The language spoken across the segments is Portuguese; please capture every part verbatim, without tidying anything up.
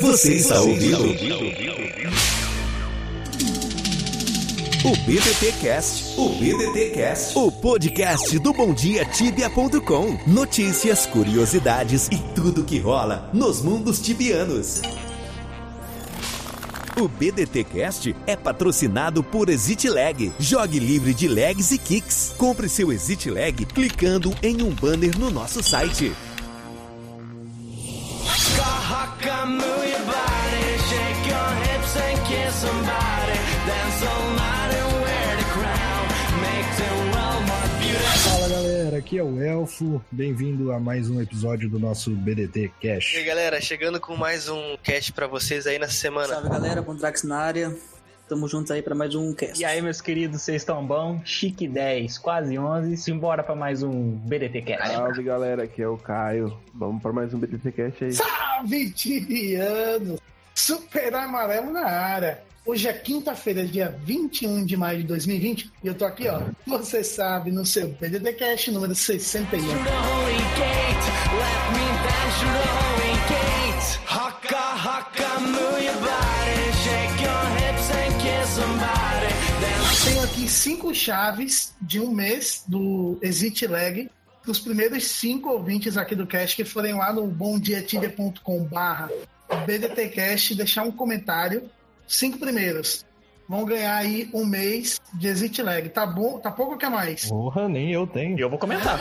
Você está ouvindo o BDTCast, o BDTCast, o podcast do bom dia tibia ponto com. Notícias, curiosidades e tudo que rola nos mundos tibianos. O BDTcast é patrocinado por Exit Lag. Jogue livre de lags e kicks. Compre seu Exit Lag clicando em um banner no nosso site. Fala galera, aqui é o Elfo, bem-vindo a mais um episódio do nosso B D T Cast. E aí galera, chegando com mais um cast pra vocês aí nessa semana. Salve galera, Bondrax na área, tamo juntos aí pra mais um cast. E aí meus queridos, vocês estão bom? Chique dez, quase onze, simbora pra mais um B D T Cast. Salve galera, aqui é o Caio, vamos pra mais um B D T Cast aí. Salve Tibiano, Super Amarelo na área. Hoje é quinta-feira, dia vinte e um de maio de dois mil e vinte, e eu tô aqui, ó, você sabe, no seu B D T Cast número sessenta e um. Tenho aqui cinco chaves de um mês do Exit Lag. Os primeiros cinco ouvintes aqui do cast que forem lá no bom dia tibia ponto com barra B D T Cast deixar um comentário. Cinco primeiros vão ganhar aí um mês de Exit Lag. Tá bom? Tá pouco ou que é mais? Porra, nem eu tenho. E eu vou comentar.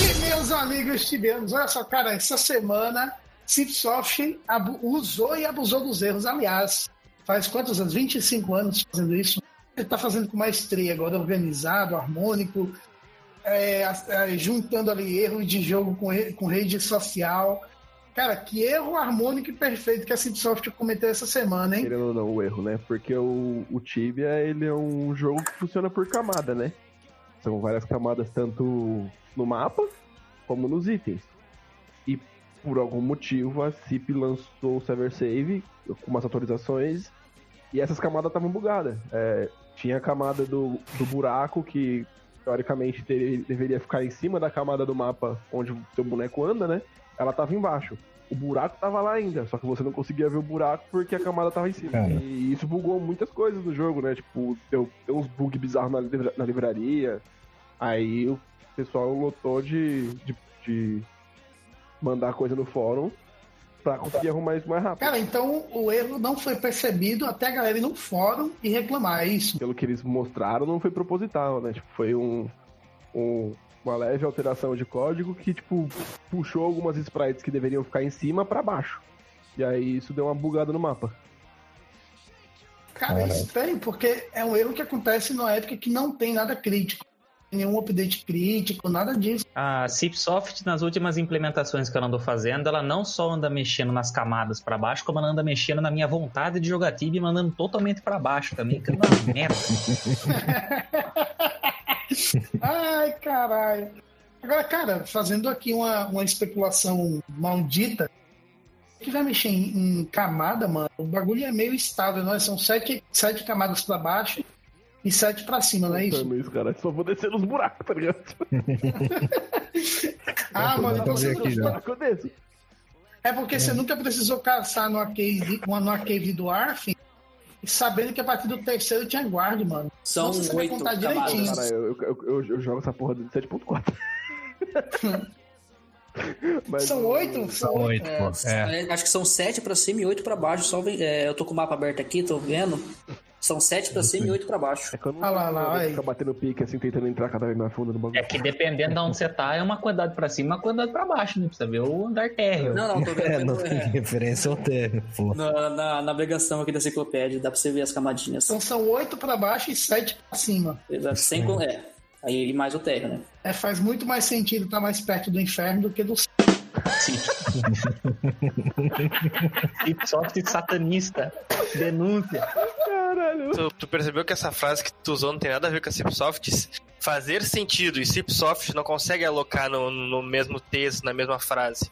E meus amigos tibianos, olha só, cara, essa semana Cipsoft abu- usou e abusou dos erros. Aliás, faz quantos anos? vinte e cinco anos fazendo isso. Ele tá fazendo com maestria agora, organizado, harmônico, é, é, juntando ali erro de jogo com, re- com rede social. Cara, que erro harmônico e perfeito que a Cipsoft cometeu essa semana, hein? Querendo ou não, o erro, né? Porque o, o Tibia, ele é um jogo que funciona por camada, né? São várias camadas, tanto no mapa, como nos itens. E, por algum motivo, a Cip lançou o Server Save, com umas atualizações, e essas camadas estavam bugadas. É, tinha a camada do, do buraco, que, teoricamente, ter, deveria ficar em cima da camada do mapa, onde o seu boneco anda, né? Ela tava embaixo. O buraco tava lá ainda, só que você não conseguia ver o buraco porque a camada tava em cima. Cara. E isso bugou muitas coisas no jogo, né? Tipo, deu, deu uns bugs bizarros na, livra, na livraria. Aí o pessoal lotou de, de, de mandar coisa no fórum pra conseguir arrumar isso mais rápido. Cara, então o erro não foi percebido até a galera ir no fórum e reclamar, é isso? Pelo que eles mostraram, não foi proposital, né? Tipo, foi um... um... uma leve alteração de código que, tipo, puxou algumas sprites que deveriam ficar em cima pra baixo. E aí isso deu uma bugada no mapa. Cara, é estranho, porque é um erro que acontece numa época que não tem nada crítico. Nenhum update crítico, nada disso. A Cipsoft, nas últimas implementações que ela andou fazendo, ela não só anda mexendo nas camadas pra baixo, como ela anda mexendo na minha vontade de jogar Tibia e mandando totalmente pra baixo também, que é uma merda. Ai, caralho. Agora, cara, fazendo aqui uma, uma especulação maldita, que vai mexer em, em camada, mano, o bagulho é meio estável, não é? São sete, sete camadas pra baixo e sete pra cima, não é isso? Também, cara, só vou descer nos buracos, tá ligado? Ah, mano, então você não... É porque é. Você nunca precisou caçar numa cave, numa cave do Arf, sabendo que a partir do terceiro tinha guarda, mano. São oito. Você vai contar direitinho. Cara, eu, eu, eu, eu jogo essa porra de sete ponto quatro. Mas, são oito? São oito, é, pô. É. É, acho que são sete pra cima e oito pra baixo. Só vem, é, eu tô com o mapa aberto aqui, tô vendo. São sete pra cima e oito pra baixo. É quando ah, lá, lá, fica batendo pique, assim, tentando entrar cada vez mais fundo no bagulho. É que dependendo de onde você tá, é uma quantidade pra cima e uma quantidade pra baixo, né? Precisa ver o andar térreo. Não, não, tô vendo. É, não tem é. referência ao térreo, pô. Na, na navegação aqui da enciclopédia, dá pra você ver as camadinhas. Então são oito pra baixo e sete pra cima. Exato, sem... É, aí mais o térreo, né? É, faz muito mais sentido estar tá mais perto do inferno do que do... Sim. Cipsoft satanista. Denúncia. Caralho. Tu, tu percebeu que essa frase que tu usou não tem nada a ver com a Cipsoft? Fazer sentido e Cipsoft não consegue alocar no, no mesmo texto, na mesma frase.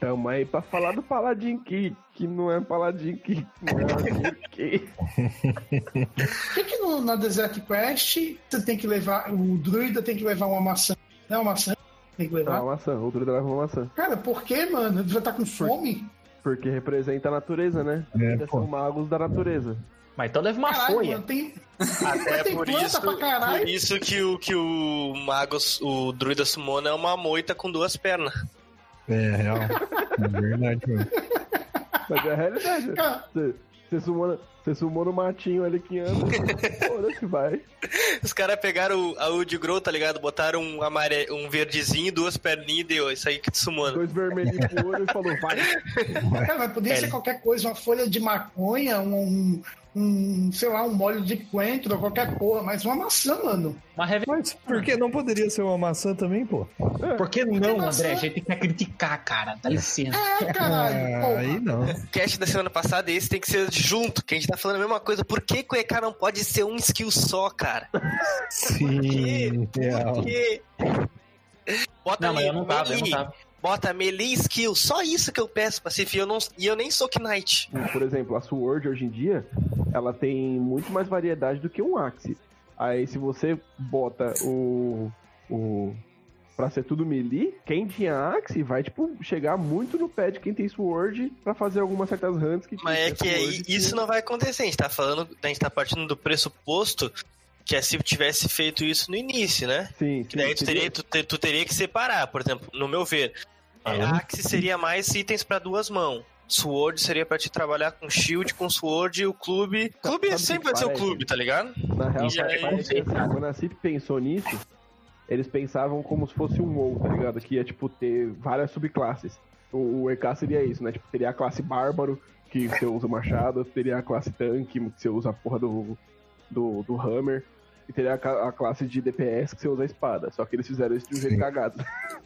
Tamo aí pra falar do Paladin Key, que não é Paladin Key. Por que, que no, na Desert Quest você tem que levar... O druida tem que levar uma maçã? Não é uma maçã? Tem que levar. Ah, maçã, outro leva uma maçã. Cara, por que, mano? Ele já tá com fome? Porque representa a natureza, né? É, eles são magos da natureza. Mas então leva uma caralho, folha. Mano, tem... Até tem por, planta isso, pra caralho. Por isso que o, que o mago, o druida sumona é uma moita com duas pernas. É, real. É verdade, mano. Mas é a realidade. Você, você sumona... Você sumou no matinho ali que anda. Porra, que vai. Os caras pegaram o, a U de Grow, tá ligado? Botaram um, amare... um verdezinho, duas perninhas e deu. Isso aí que te sumou. Dois vermelhinhos pro olho e falou, vai. Cara, mas podia é. ser qualquer coisa. Uma folha de maconha, um, um sei lá, um molho de coentro, qualquer porra. Mas uma maçã, mano. Mas por que não poderia ser uma maçã também, pô? É. Por que não, André? Maçã... A gente tem que criticar, cara. Dá licença. É, caralho. Porra. Aí não. O cast da semana passada, esse tem que ser junto, que a gente tá falando a mesma coisa. Por que o E K não pode ser um skill só, cara? Sim, por quê? Por quê? Bota não, ali, eu não tava, eu não tava. Bota melee skill, só isso que eu peço pra Cif, eu não, e eu nem sou Knight. Por exemplo, a Sword hoje em dia, ela tem muito mais variedade do que um Axe. Aí se você bota o... o pra ser tudo melee, quem tinha Axe vai, tipo, chegar muito no pé de quem tem Sword pra fazer algumas certas hunts que... Mas é que aí, isso não vai acontecer, a gente tá falando, a gente tá partindo do pressuposto que a Cip tivesse feito isso no início, né? Sim. Que daí sim, tu, teria, tu, ter, tu teria que separar, por exemplo, no meu ver, é. Axe seria mais itens pra duas mãos. Sword seria pra te trabalhar com shield, com sword e o clube... Clube sabe sempre vai ser o clube, tá ligado? Na real, aí, parece, assim, quando a Cip pensou nisso... Eles pensavam como se fosse um WoW, tá ligado? Que ia, tipo, ter várias subclasses. O, o E K seria isso, né? Tipo, teria a classe Bárbaro, que você usa o machado. Teria a classe Tanque, que você usa a porra do, do, do Hammer. E teria a, a classe de D P S, que você usa a espada. Só que eles fizeram isso de um jeito cagado.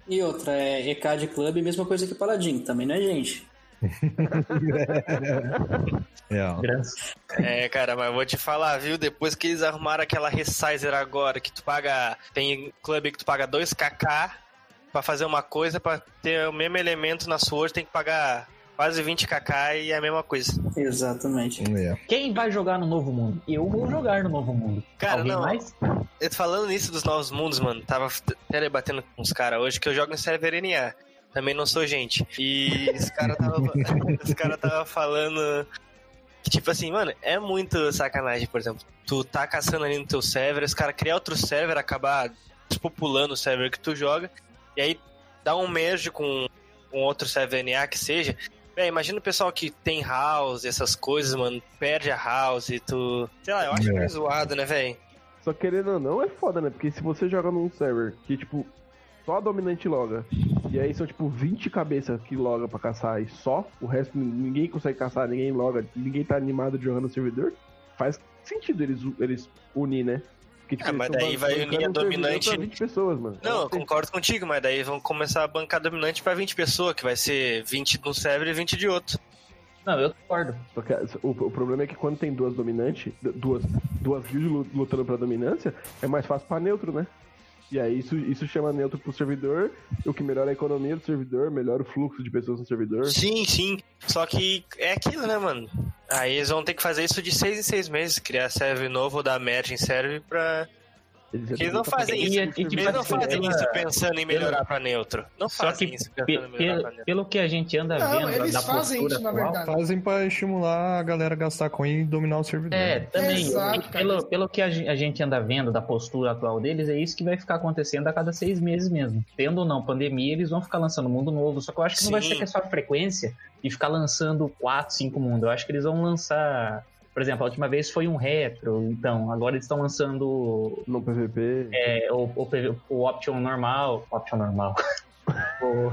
E outra, é E K de club, mesma coisa que Paladin. Também não é gente. É, cara, mas eu vou te falar, viu? Depois que eles arrumaram aquela resizer agora, que tu paga. Tem clube que tu paga dois k k pra fazer uma coisa, pra ter o mesmo elemento na Sword, tem que pagar quase vinte k k e é a mesma coisa. Exatamente. É. Quem vai jogar no Novo Mundo? Eu vou jogar no Novo Mundo. Cara, alguém não. Mais? Eu tô falando nisso dos Novos Mundos, mano. Tava até debatendo com os caras hoje que eu jogo no server N A. Também não sou gente. E esse cara tava, esse cara tava falando que, tipo assim, mano, é muito sacanagem, por exemplo. Tu tá caçando ali no teu server, os caras criam outro server, acabar despopulando o server que tu joga, e aí dá um merge com, com outro server N A que seja. É, imagina o pessoal que tem house, essas coisas, mano, perde a house e tu... Sei lá, eu acho que é zoado, né, velho? Só querendo ou não, é foda, né? Porque se você joga num server que, tipo... Só a dominante loga. E aí são tipo vinte cabeças que loga pra caçar e só. O resto ninguém consegue caçar, ninguém loga, ninguém tá animado de jogar no servidor. Faz sentido eles, eles unir, né? Porque, tipo, ah, mas daí vai unir a dominante. vinte pessoas, mano. Não, eu concordo contigo, mas daí vão começar a bancar a dominante pra vinte pessoas, que vai ser vinte de um server e vinte de outro. Não, eu concordo. Porque o, o problema é que quando tem duas dominantes, duas, duas guilds lutando pra dominância, é mais fácil pra neutro, né? E aí isso, isso chama neutro pro servidor, o que melhora a economia do servidor, melhora o fluxo de pessoas no servidor. Sim, sim. Só que é aquilo, né, mano? Aí eles vão ter que fazer isso de seis em seis meses, criar serve novo, dar merge em serve pra... Eles, eles não fazem isso, e, e, eles não fazem pela... isso pensando em melhorar pela... pra neutro. Não fazem Só que isso pensando em melhorar pra neutro. Pelo que a gente anda não, vendo... Eles na fazem isso, na verdade. Atual, fazem pra estimular a galera a gastar coin e dominar o servidor. É, também. Exato, pelo, pelo que a gente anda vendo da postura atual deles, é isso que vai ficar acontecendo a cada seis meses mesmo. Tendo ou não pandemia, eles vão ficar lançando mundo novo. Só que eu acho que Sim. não vai ser que é só a frequência e ficar lançando quatro, cinco mundos. Eu acho que eles vão lançar... Por exemplo, a última vez foi um retro, então agora eles estão lançando... No P V P? É, o, o, o option normal... Option normal. o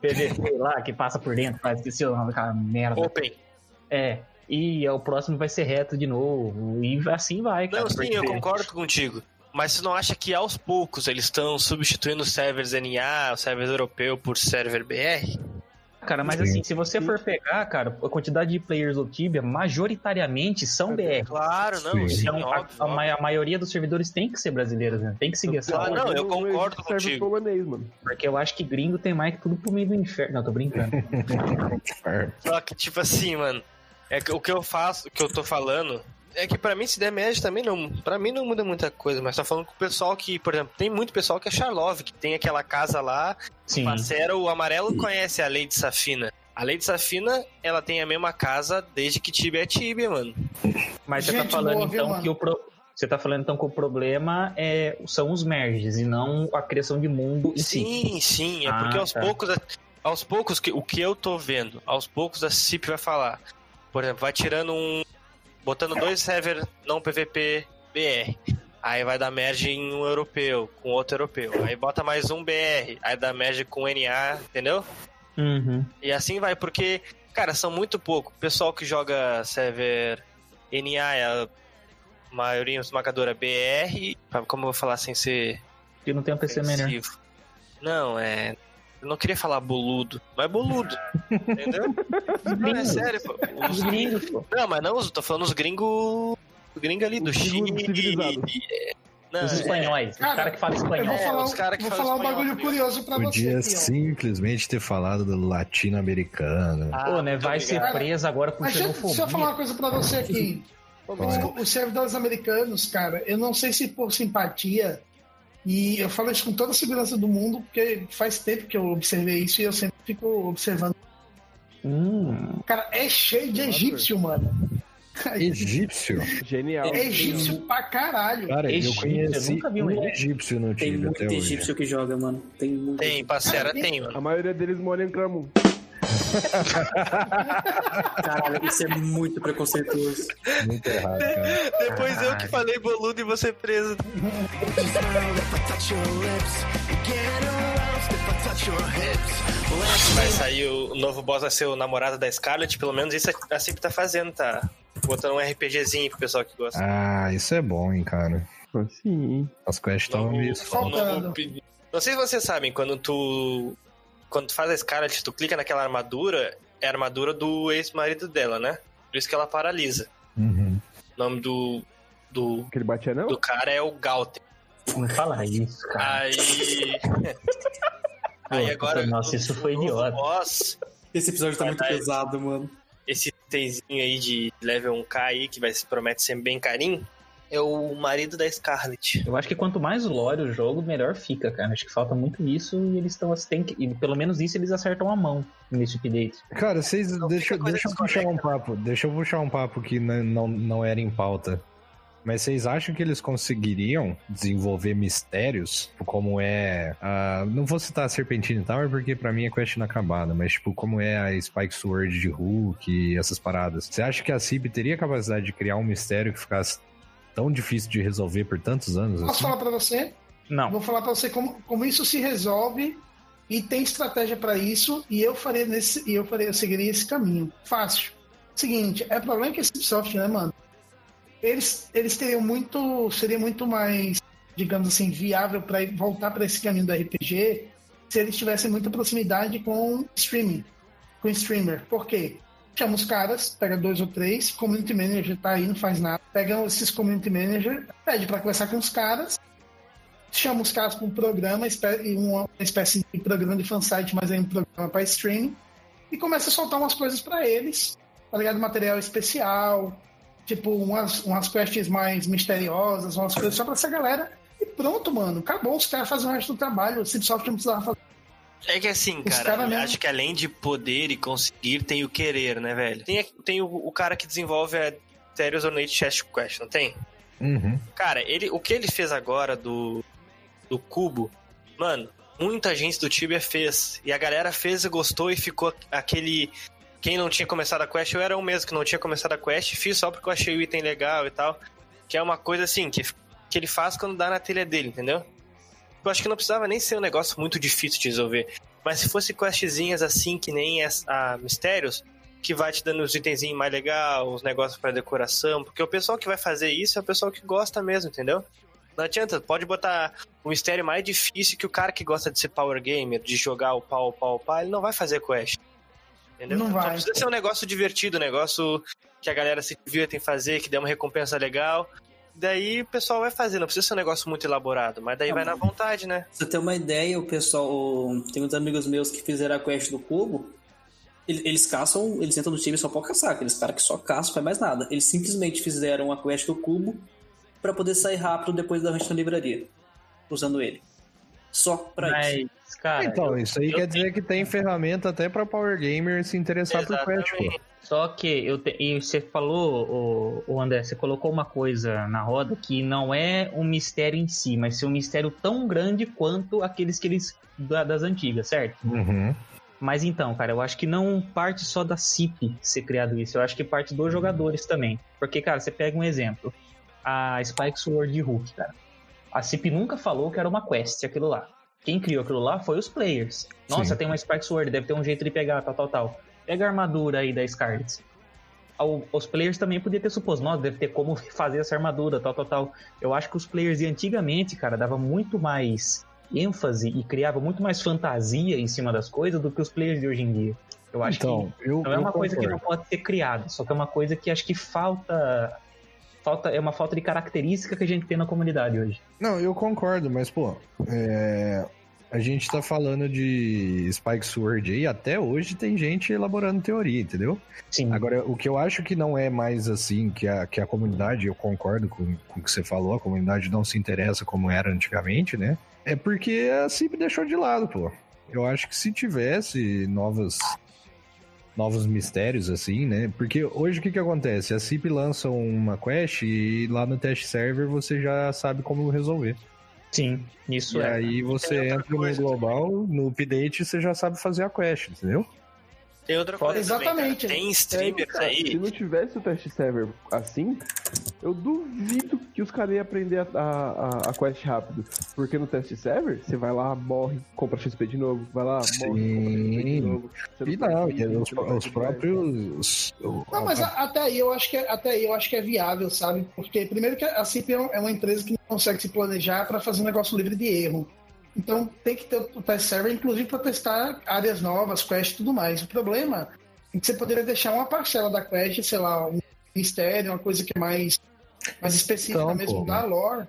P V P lá, que passa por dentro, ah, esqueci o nome daquela merda. Open. É, e o próximo vai ser reto de novo, e assim vai. Não, cara, sim, eu concordo contigo. Mas você não acha que aos poucos eles estão substituindo os servers N A, os servers europeus por server B R? Cara, mas assim, se você for pegar, cara, a quantidade de players do Tibia, majoritariamente, são B R. Claro, não. Então, sim, óbvio, a, óbvio. a maioria dos servidores tem que ser brasileiros, né? Tem que seguir essa ordem. Não, eu concordo contigo. Polonês, mano. Porque eu acho que gringo tem mais que tudo pro meio do inferno. Não, tô brincando. Só que, tipo assim, mano, é que o que eu faço, o que eu tô falando É que pra mim, se der média também não. Pra mim não muda muita coisa, mas tá falando com o pessoal que, por exemplo, tem muito pessoal que é Charlove, que tem aquela casa lá. Sim. O Macero, o Amarelo conhece a Lady Safina. A Lady Safina, ela tem a mesma casa desde que Tibia é Tibia, mano. Mas gente, você tá falando boa, então viu, que o pro... você tá falando então que o problema é... são os merges e não a criação de mundo em si. Sim, sim, é ah, porque aos tá. poucos, aos poucos o que eu tô vendo, aos poucos a Cip vai falar. Por exemplo, vai tirando um, botando dois server não P V P B R. Aí vai dar merge em um europeu com outro europeu. Aí bota mais um B R, aí dá merge com N A, entendeu? Uhum. E assim vai, porque, cara, são muito pouco. O pessoal que joga server N A é a maioria dos marcadores B R. Como eu vou falar sem ser... que não tem um P C melhor. Não, é... eu não queria falar boludo, mas boludo. Entendeu? Não, é sério, pô. Os gringos, pô. Não, mas não, tô falando os gringos... O gringo ali do Chique. Não, os espanhóis, cara, os caras que falam espanhol. Vou falar, os cara que vou fala falar um bagulho curioso pra você. Podia simplesmente ter falado do latino-americano. Ah, pô, né? Vai ser preso agora por xenofobia. Deixa eu falar uma coisa pra você aqui. Os servidores americanos, cara, eu não sei se por simpatia, e eu falo isso com toda a segurança do mundo, porque faz tempo que eu observei isso e eu sempre fico observando. Hum. Cara, é cheio de egípcio, mano. Egípcio? Genial. É egípcio pra caralho. Cara, egípcio, eu conheci eu nunca vi um egípcio, egípcio não tive até hoje. Tem muito egípcio que joga, mano. Tem, muito tem parceira, cara, tem, mano. A maioria deles mora em Cramu. Caralho, isso é muito preconceituoso. Muito errado, cara. Depois eu que falei boludo e você preso. Vai sair o novo boss, vai ser o namorado da Scarlett. Pelo menos isso a Cip tá fazendo, tá? Botando um RPGzinho pro pessoal que gosta. Ah, isso é bom, hein, cara. Sim. As quests estão meio faltando. Não sei se vocês sabem, quando tu... quando tu faz a Scarlett, tu clica naquela armadura, é a armadura do ex-marido dela, né? Por isso que ela paralisa. Uhum. O nome do... do, aquele batia, não? Do cara é o Gauter. Não fala isso, cara. Aí... aí agora... Nossa, isso foi idiota. Boss, esse episódio tá muito dar... pesado, mano. Esse itemzinho aí de level um K aí, que vai se promete ser bem carinho, é o marido da Scarlett. Eu acho que quanto mais lore o jogo, melhor fica, cara. Acho que falta muito isso e eles estão assim, e pelo menos isso eles acertam a mão nesse update. Cara, vocês... Não, deixa, deixa eu puxar um papo. Deixa eu puxar um papo que não, não, não era em pauta. Mas vocês acham que eles conseguiriam desenvolver mistérios? Tipo, como é... A... Não vou citar a Serpentine Tower, porque pra mim é quest inacabada. Mas, tipo, como é a Spike Sword de Hulk e essas paradas. Você acha que a Cip teria a capacidade de criar um mistério que ficasse tão difícil de resolver por tantos anos? Posso assim? falar pra você? Não. Vou falar pra você como, como isso se resolve e tem estratégia pra isso. E eu farei nesse, eu farei, eu seguiria esse caminho. Fácil. Seguinte, é problema que a Cipsoft, né, mano? Eles, eles teriam muito... seria muito mais, digamos assim, viável para voltar para esse caminho do R P G se eles tivessem muita proximidade com streaming, com streamer. Por quê? Chama os caras, pega dois ou três, community manager tá aí, não faz nada. Pega esses community manager, pede para conversar com os caras, chama os caras para um programa, uma espécie de programa de fansite, mas é um programa para streaming, e começa a soltar umas coisas para eles, tá ligado? Material especial... tipo, umas, umas quests mais misteriosas, umas coisas só pra essa galera. E pronto, mano. Acabou. Os caras fazem o resto do trabalho. O Cipsoft não precisava fazer. É que assim, os cara, cara eu mesmo... acho que além de poder e conseguir, tem o querer, né, velho? Tem, tem o, o cara que desenvolve a Serious Ornate Chest Quest, não tem? Uhum. Cara, ele, o que ele fez agora do, do cubo, mano, muita gente do Tibia fez. E a galera fez e gostou e ficou aquele... Quem não tinha começado a quest, eu era o mesmo que não tinha começado a quest, fiz só porque eu achei o item legal e tal. Que é uma coisa assim, que, que ele faz quando dá na telha dele, entendeu? Eu acho que não precisava nem ser um negócio muito difícil de resolver. Mas se fosse questzinhas assim, que nem as, a Mistérios, que vai te dando os itenzinhos mais legais, os negócios pra decoração, porque o pessoal que vai fazer isso é o pessoal que gosta mesmo, entendeu? Não adianta, pode botar um mistério mais difícil que o cara que gosta de ser power gamer, de jogar o pau, o pau, o pau, ele não vai fazer quest. Entendeu? Não vai. Só precisa ser um negócio divertido, um negócio que a galera se divirta em fazer, que dê uma recompensa legal. Daí o pessoal vai fazer, não precisa ser um negócio muito elaborado, mas daí ah, vai mano. na vontade, né? Pra você ter uma ideia, o pessoal... Tem uns amigos meus que fizeram a quest do cubo, Eles, eles caçam, eles entram no time só pra caçar, aqueles caras que só caçam, não faz mais nada. Eles simplesmente fizeram a quest do cubo pra poder sair rápido depois da ranch na livraria, usando ele. Só pra Mas, isso. Cara, então, eu, isso aí quer dizer tenho... que tem ferramenta até pra Power Gamer se interessar Exatamente. Por quest, pô. Só que, eu te... e você falou, o André, você colocou uma coisa na roda que não é um mistério em si, mas é um mistério tão grande quanto aqueles que eles da, das antigas, certo? Uhum. Mas então, cara, eu acho que não parte só da C I P ser criado isso, eu acho que parte dos jogadores também. Porque, cara, você pega um exemplo, a Spike Sword de Hulk, cara. A C I P nunca falou que era uma quest aquilo lá. Quem criou aquilo lá foi os players. Nossa, Sim. tem uma Spike Sword, deve ter um jeito de pegar, tal, tal, tal. Pega a armadura aí da Scarlett. Os players também podiam ter suposto, nossa, deve ter como fazer essa armadura, tal, tal, tal. Eu acho que os players de antigamente, cara, dava muito mais ênfase e criava muito mais fantasia em cima das coisas do que os players de hoje em dia. Eu acho então, que eu, não é uma coisa concordo. Que não pode ser criada, só que é uma coisa que acho que falta, falta é uma falta de característica que a gente tem na comunidade hoje. Não, eu concordo, mas pô, é, a gente tá falando de Spike Sword aí, até hoje tem gente elaborando teoria, entendeu? Sim. Agora, o que eu acho que não é mais assim que a, que a comunidade, eu concordo com, com o que você falou, a comunidade não se interessa como era antigamente, né? É porque a C I P deixou de lado, pô. Eu acho que se tivesse novas, novos mistérios, assim, né? Porque hoje o que que acontece? A C I P lança uma quest e lá no test server você já sabe como resolver. Sim, isso e é. E aí você entra no global, também. No update, você já sabe fazer a quest, entendeu? Tem outra coisa. Exatamente. Também, tem streamers é, cara, aí. Se não tivesse o test server assim, eu duvido que os caras iam aprender a, a, a quest rápido. Porque no test server, você vai lá, morre, compra X P de novo. Vai lá, morre, Sim. compra X P de novo. Você e não, não, ir, não os, não os próprios. Não, mas a, até, aí eu acho que, até aí eu acho que é viável, sabe? Porque, primeiro, que a C I P é uma empresa que não consegue se planejar para fazer um negócio livre de erro. Então tem que ter o test server, inclusive para testar áreas novas, quests e tudo mais. O problema é que você poderia deixar uma parcela da quest, sei lá, um mistério, uma coisa que é mais, mais específica então, mesmo pô, da lore,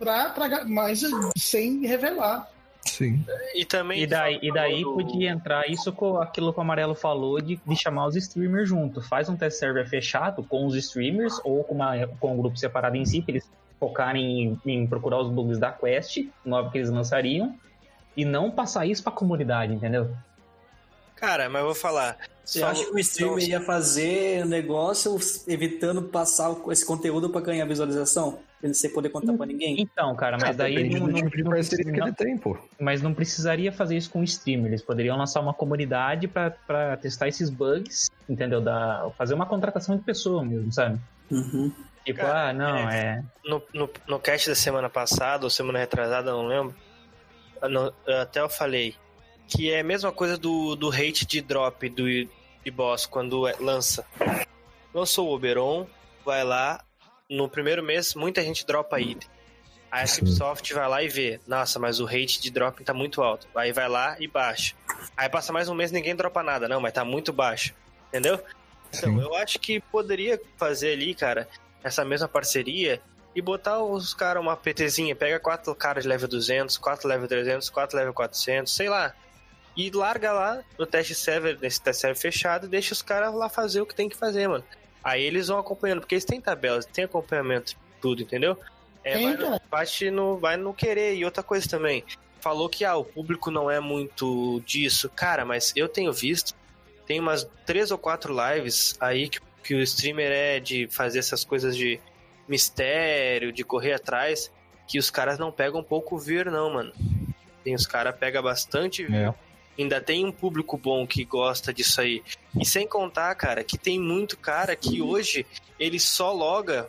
pra, pra, mas sem revelar. Sim. E, também e daí, e daí do... podia entrar isso com aquilo que o Amarelo falou de, de chamar os streamers junto. Faz um test server fechado com os streamers ou com, uma, com um grupo separado em si, que eles focarem em, em procurar os bugs da quest nova que eles lançariam e não passar isso pra comunidade, entendeu? Cara, mas eu vou falar. Você acha que o streamer então... ia fazer negócio evitando passar esse conteúdo pra ganhar visualização? Pra não você poder contar pra ninguém? Então, cara, mas ah, daí não, não, tipo de não, precisa, que ele tem, pô. Mas não precisaria fazer isso com o streamer. Eles poderiam lançar uma comunidade pra, pra testar esses bugs, entendeu? Da, fazer uma contratação de pessoa mesmo, sabe? Uhum. Tipo, cara, ah, não, é... No, no, no cast da semana passada, ou semana retrasada, não lembro, no, até eu falei que é a mesma coisa do, do hate de drop do, de boss, quando é, lança. Lançou o Oberon, vai lá, no primeiro mês, muita gente dropa item. Aí a Cipsoft vai lá e vê, nossa, mas o hate de drop tá muito alto. Aí vai lá e baixa. Aí passa mais um mês, ninguém dropa nada. Não, mas tá muito baixo, entendeu? Então, Sim. eu acho que poderia fazer ali, cara... essa mesma parceria e botar os caras uma PTzinha, pega quatro caras de level duzentos, quatro level trezentos, quatro level quatrocentos, sei lá, e larga lá no teste server, nesse teste server fechado, e deixa os caras lá fazer o que tem que fazer, mano. Aí eles vão acompanhando, porque eles têm tabelas, tem acompanhamento, tudo, entendeu? É, vai no, bate no, vai no querer. E outra coisa também, falou que ah, o público não é muito disso, cara, mas eu tenho visto, tem umas três ou quatro lives aí que que o streamer é de fazer essas coisas de mistério, de correr atrás, que os caras não pegam pouco viewer não, mano. Tem os caras pegam bastante viewer. É. Ainda tem um público bom que gosta disso aí. E sem contar, cara, que tem muito cara que hoje ele só loga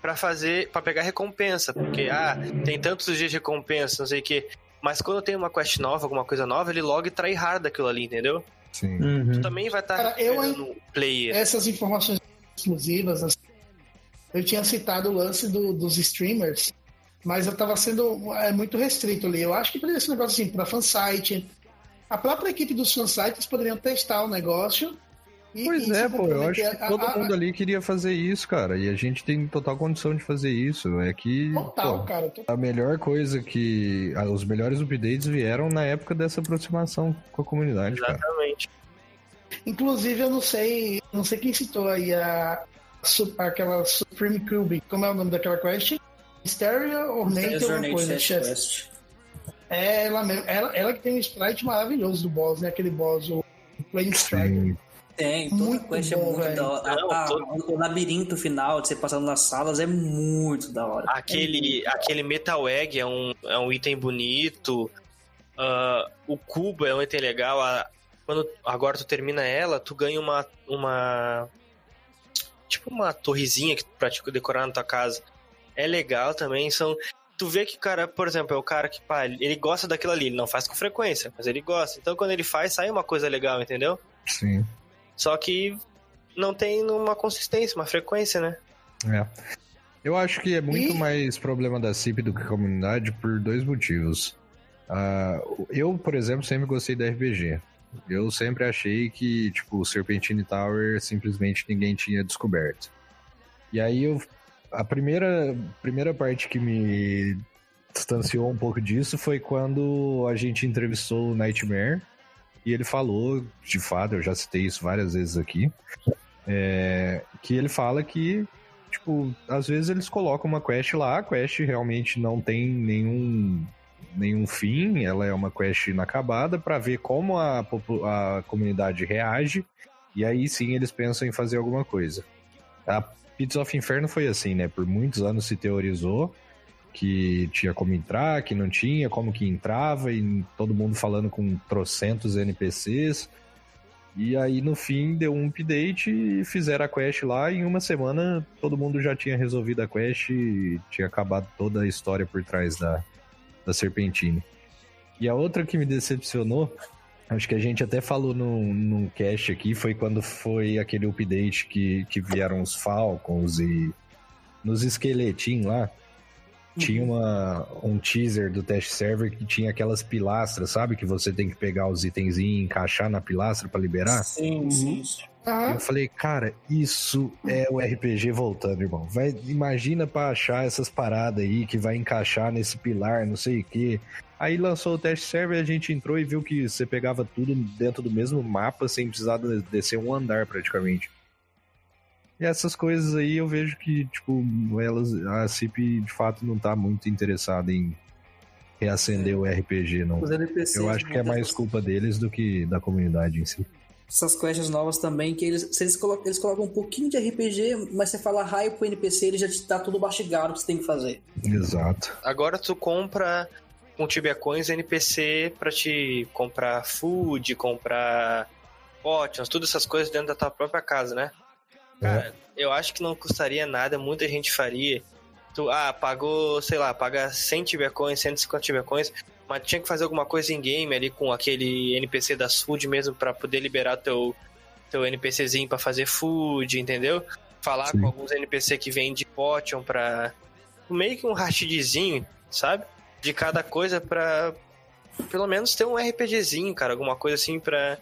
pra fazer, pra pegar recompensa, porque, ah, tem tantos dias de recompensa, não sei o quê. Mas quando tem uma quest nova, alguma coisa nova, ele loga e trai hard daquilo ali, entendeu? Sim. Uhum. Tu também vai estar no player. Essas informações exclusivas, assim, eu tinha citado o lance do, dos streamers, mas eu tava sendo é, muito restrito ali. Eu acho que poderia ser um negócio assim, pra fansite. A própria equipe dos fansites poderiam testar o negócio. E, pois e é, pô, eu acho que todo a, mundo a, ali queria fazer isso, cara, e a gente tem total condição de fazer isso. É que total, pô, cara, tô... a melhor coisa que... Ah, os melhores updates vieram na época dessa aproximação com a comunidade, Exatamente. Cara. Inclusive, eu não sei, não sei quem citou aí a, a, aquela Supreme Cube, como é o nome daquela quest? Serious Ornate Ornate Chest Quest. É ela mesmo, ela, ela que tem um sprite maravilhoso do boss, né? Aquele boss, o Plane Stride. Tem, toda muito quest bom, é muito da hora. Não, ah, todo... O labirinto final de você passando nas salas é muito da hora. Aquele, é aquele Metal Egg é um, é um item bonito. Uh, o cubo é um item legal. A, quando agora tu termina ela, tu ganha uma, uma tipo uma torrezinha que tu pratica decorar na tua casa. É legal também. São, tu vê que o cara, por exemplo, é o cara que pá, ele gosta daquilo ali. Ele não faz com frequência, mas ele gosta. Então quando ele faz, sai uma coisa legal, entendeu? Sim. Só que não tem uma consistência, uma frequência, né? É. Eu acho que é muito e... mais problema da C I P do que comunidade por dois motivos. Uh, eu, por exemplo, sempre gostei da R P G. Eu sempre achei que, tipo, o Serpentine Tower simplesmente ninguém tinha descoberto. E aí eu... A primeira, primeira parte que me distanciou um pouco disso foi quando a gente entrevistou o Nightmare. E ele falou, de fato, eu já citei isso várias vezes aqui, é, que ele fala que, tipo, às vezes eles colocam uma quest lá, a quest realmente não tem nenhum, nenhum fim, ela é uma quest inacabada, para ver como a, a comunidade reage, e aí sim eles pensam em fazer alguma coisa. A Pits of Inferno foi assim, né? Por muitos anos se teorizou que tinha como entrar, que não tinha, como que entrava, e todo mundo falando com trocentos N P Cs. E aí, no fim, deu um update e fizeram a quest lá. E em uma semana, todo mundo já tinha resolvido a quest e tinha acabado toda a história por trás da, da Serpentine. E a outra que me decepcionou, acho que a gente até falou num, num cast aqui, foi quando foi aquele update que, que vieram os Falcons e nos esqueletinhos lá. Tinha uma, um teaser do test server que tinha aquelas pilastras, sabe? Que você tem que pegar os itens e encaixar na pilastra pra liberar. Sim, sim. Ah. Eu falei, cara, isso é o R P G voltando, irmão. Vai, imagina pra achar essas paradas aí que vai encaixar nesse pilar, não sei o quê. Aí lançou o test server, a gente entrou e viu que você pegava tudo dentro do mesmo mapa sem precisar descer um andar praticamente. E essas coisas aí eu vejo que, tipo, elas, a C I P de fato não tá muito interessada em reacender o R P G, não. Eu acho que é mais culpa deles do que da comunidade em si. Essas quests novas também, que eles, eles, colocam, eles colocam um pouquinho de R P G, mas você fala raio pro N P C, ele já te dá tudo mastigado que você tem que fazer. Exato. Agora tu compra com Tibia Coins N P C pra te comprar food, comprar potions, todas essas coisas dentro da tua própria casa, né? Cara, eu acho que não custaria nada, muita gente faria. Tu, ah, pagou, sei lá, paga cem Tibia Coins, cento e cinquenta Tibia Coins, mas tinha que fazer alguma coisa em game ali com aquele N P C das food mesmo pra poder liberar teu, teu NPCzinho pra fazer food, entendeu? Falar Sim. com alguns N P C que vende potion pra... Meio que um rastidzinho, sabe? De cada coisa pra... Pelo menos ter um RPGzinho, cara, alguma coisa assim pra...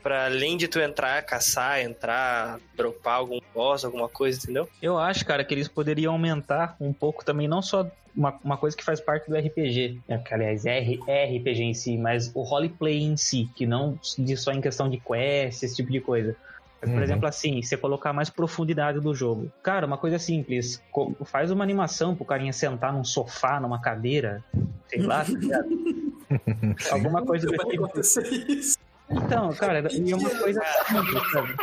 Pra além de tu entrar, caçar, entrar, dropar algum boss, alguma coisa, entendeu? Eu acho, cara, que eles poderiam aumentar um pouco também, não só uma, uma coisa que faz parte do R P G, né? Porque, aliás, é R P G em si, mas o roleplay em si, que não só em questão de quest, esse tipo de coisa. Por uhum. exemplo, assim, você colocar mais profundidade do jogo. Cara, uma coisa simples, faz uma animação pro carinha sentar num sofá, numa cadeira, sei lá, tá ligado? Alguma coisa... Vai acontecer isso. Então, cara, e é uma coisa simples, sabe?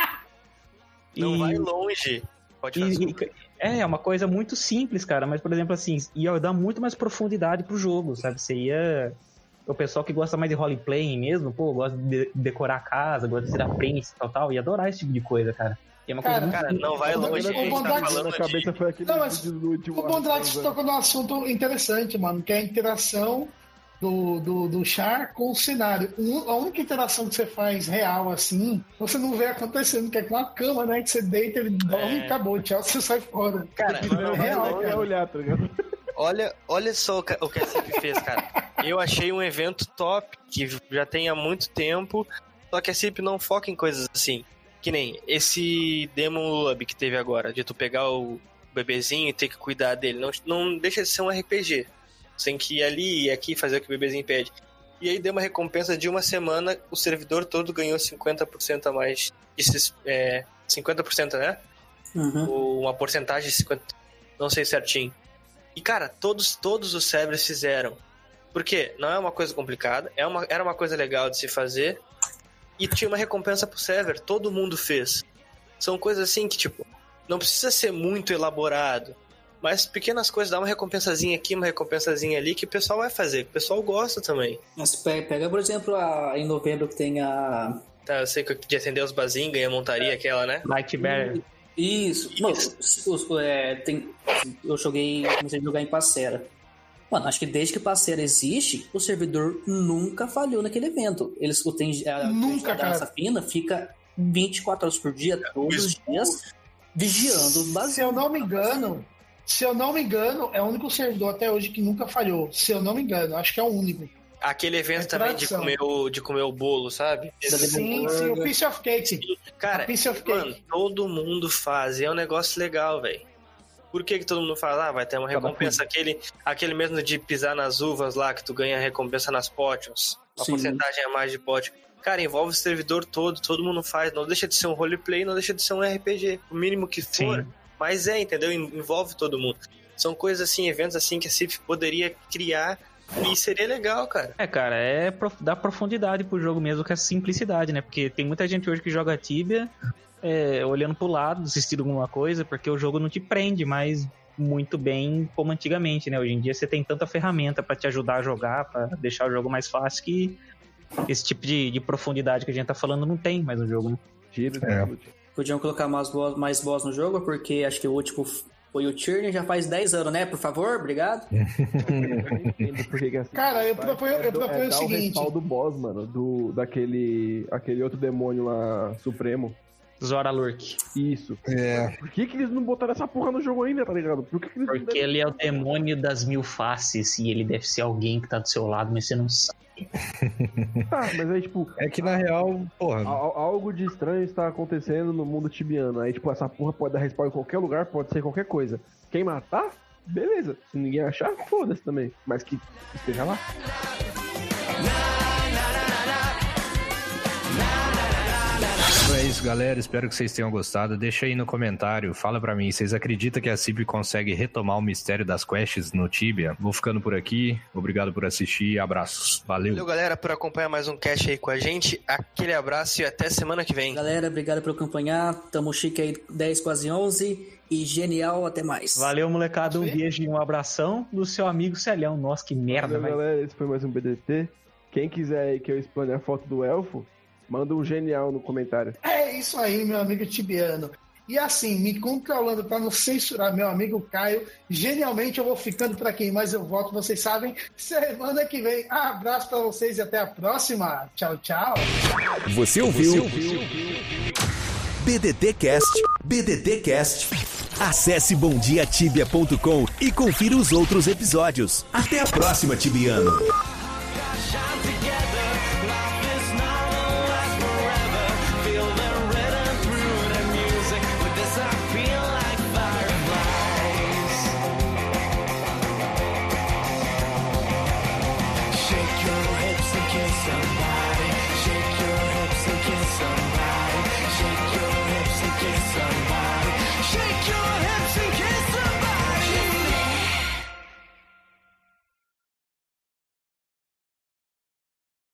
Não e... vai longe. Pode fazer e... É, é uma coisa muito simples, cara, mas, por exemplo, assim, ia dar muito mais profundidade pro jogo, sabe? Você ia... O pessoal que gosta mais de roleplay mesmo, pô, gosta de decorar a casa, gosta de tirar prints e tal, tal, ia adorar esse tipo de coisa, cara. E é uma cara, coisa cara muito... não vai longe. O Bondrax tá cabeça foi aquele não, mas... O Bondrax tocou num assunto interessante, mano, que é a interação... Do, do, do char com o cenário. A única interação que você faz real assim, você não vê acontecendo, que é com a cama, né? Que você deita, ele dorme é. e acabou, tchau, você sai fora. Cara, não, não, é real, não, cara. Olhar, tá ligado? Olha, olha só o que a C I P fez, cara. Eu achei um evento top que já tem há muito tempo, só que a C I P não foca em coisas assim. Que nem esse Demo Lab que teve agora, de tu pegar o bebezinho e ter que cuidar dele. Não, não deixa de ser um R P G. Você tem que ir ali e aqui fazer o que o bebezinho pede. E aí deu uma recompensa de uma semana, o servidor todo ganhou cinquenta por cento a mais. Esses, é, cinquenta por cento, né? Uhum. Ou uma porcentagem de cinquenta por cento, não sei certinho. E, cara, todos, todos os servers fizeram. Porque não é uma coisa complicada, é uma, era uma coisa legal de se fazer. E tinha uma recompensa pro server, todo mundo fez. São coisas assim que, tipo, não precisa ser muito elaborado. Mas pequenas coisas, dá uma recompensazinha aqui, uma recompensazinha ali, que o pessoal vai fazer, que o pessoal gosta também. Mas pega, por exemplo, a, em novembro que tem a... Tá, eu sei que de atender os Bazin, ganha montaria, é. Aquela, né? Mike Bear. Isso. Isso. Bom, os, os, é, tem, eu joguei, comecei a jogar em Parceira. Mano, acho que desde que Parceira existe, o servidor nunca falhou naquele evento. Eles têm a, nunca, a Safina fica vinte e quatro horas por dia, é, todos os dias, vigiando os Bazin. Se eu não me engano... Se eu não me engano, é o único servidor até hoje que nunca falhou. Se eu não me engano, acho que é o único. Aquele evento é também de comer, o, de comer o bolo, sabe? Sim, sim, o Piece of Cake. Cara, Piece of Cake. Mano, todo mundo faz. E é um negócio legal, velho. Por que que todo mundo faz? Ah, vai ter uma recompensa. Aquele, aquele mesmo de pisar nas uvas lá, que tu ganha recompensa nas potions. Uma sim. porcentagem a mais de potion. Cara, envolve o servidor todo, todo mundo faz. Não deixa de ser um roleplay, não deixa de ser um R P G. O mínimo que for... Sim. Mas é, entendeu? Envolve todo mundo. São coisas assim, eventos assim que a Cif poderia criar e seria legal, cara. É, cara, é prof... dar profundidade pro jogo mesmo, que é simplicidade, né? Porque tem muita gente hoje que joga Tibia é, olhando pro lado, assistindo alguma coisa, porque o jogo não te prende mais muito bem como antigamente, né? Hoje em dia você tem tanta ferramenta pra te ajudar a jogar, pra deixar o jogo mais fácil, que esse tipo de, de profundidade que a gente tá falando não tem mais no jogo, né? Giro, é. Podiam colocar mais boss, mais boss no jogo, porque acho que o último foi o Tierney, já faz dez anos, né? Por favor, obrigado. Cara, eu proponho, eu proponho é, o seguinte... É o do boss, mano, do, daquele aquele outro demônio lá, supremo. Zora Lurk. Isso. É. Por que que eles não botaram essa porra no jogo ainda, tá ligado? Por que que eles porque ele é o demônio das mil faces e ele deve ser alguém que tá do seu lado, mas você não sabe. Ah, mas aí, tipo, é que na real, porra, algo de estranho está acontecendo no mundo tibiano. Aí, tipo, essa porra pode dar respawn em qualquer lugar, pode ser qualquer coisa. Quem matar, beleza. Se ninguém achar, foda-se também. Mas que esteja lá. É isso, galera. Espero que vocês tenham gostado. Deixa aí no comentário, fala pra mim, vocês acreditam que a Cib consegue retomar o mistério das quests no Tibia? Vou ficando por aqui. Obrigado por assistir. Abraços. Valeu. Valeu, galera, por acompanhar mais um cast aí com a gente. Aquele abraço e até semana que vem. Galera, obrigado por acompanhar. Tamo chique aí, dez, quase onze. E genial, até mais. Valeu, molecada. Um beijo e um abração do seu amigo Celhão. Nossa, que merda, velho. Galera, esse foi mais um B D T. Quem quiser aí que eu explane a foto do Elfo, manda um genial no comentário. É isso aí, meu amigo tibiano. E assim, me controlando pra não censurar meu amigo Caio, genialmente eu vou ficando pra quem mais eu voto, vocês sabem. Semana que vem. Abraço pra vocês e até a próxima. Tchau, tchau. Você ouviu? Você ouviu? BDTcast. BDTcast. Acesse bom dia tibia ponto com e confira os outros episódios. Até a próxima, tibiano.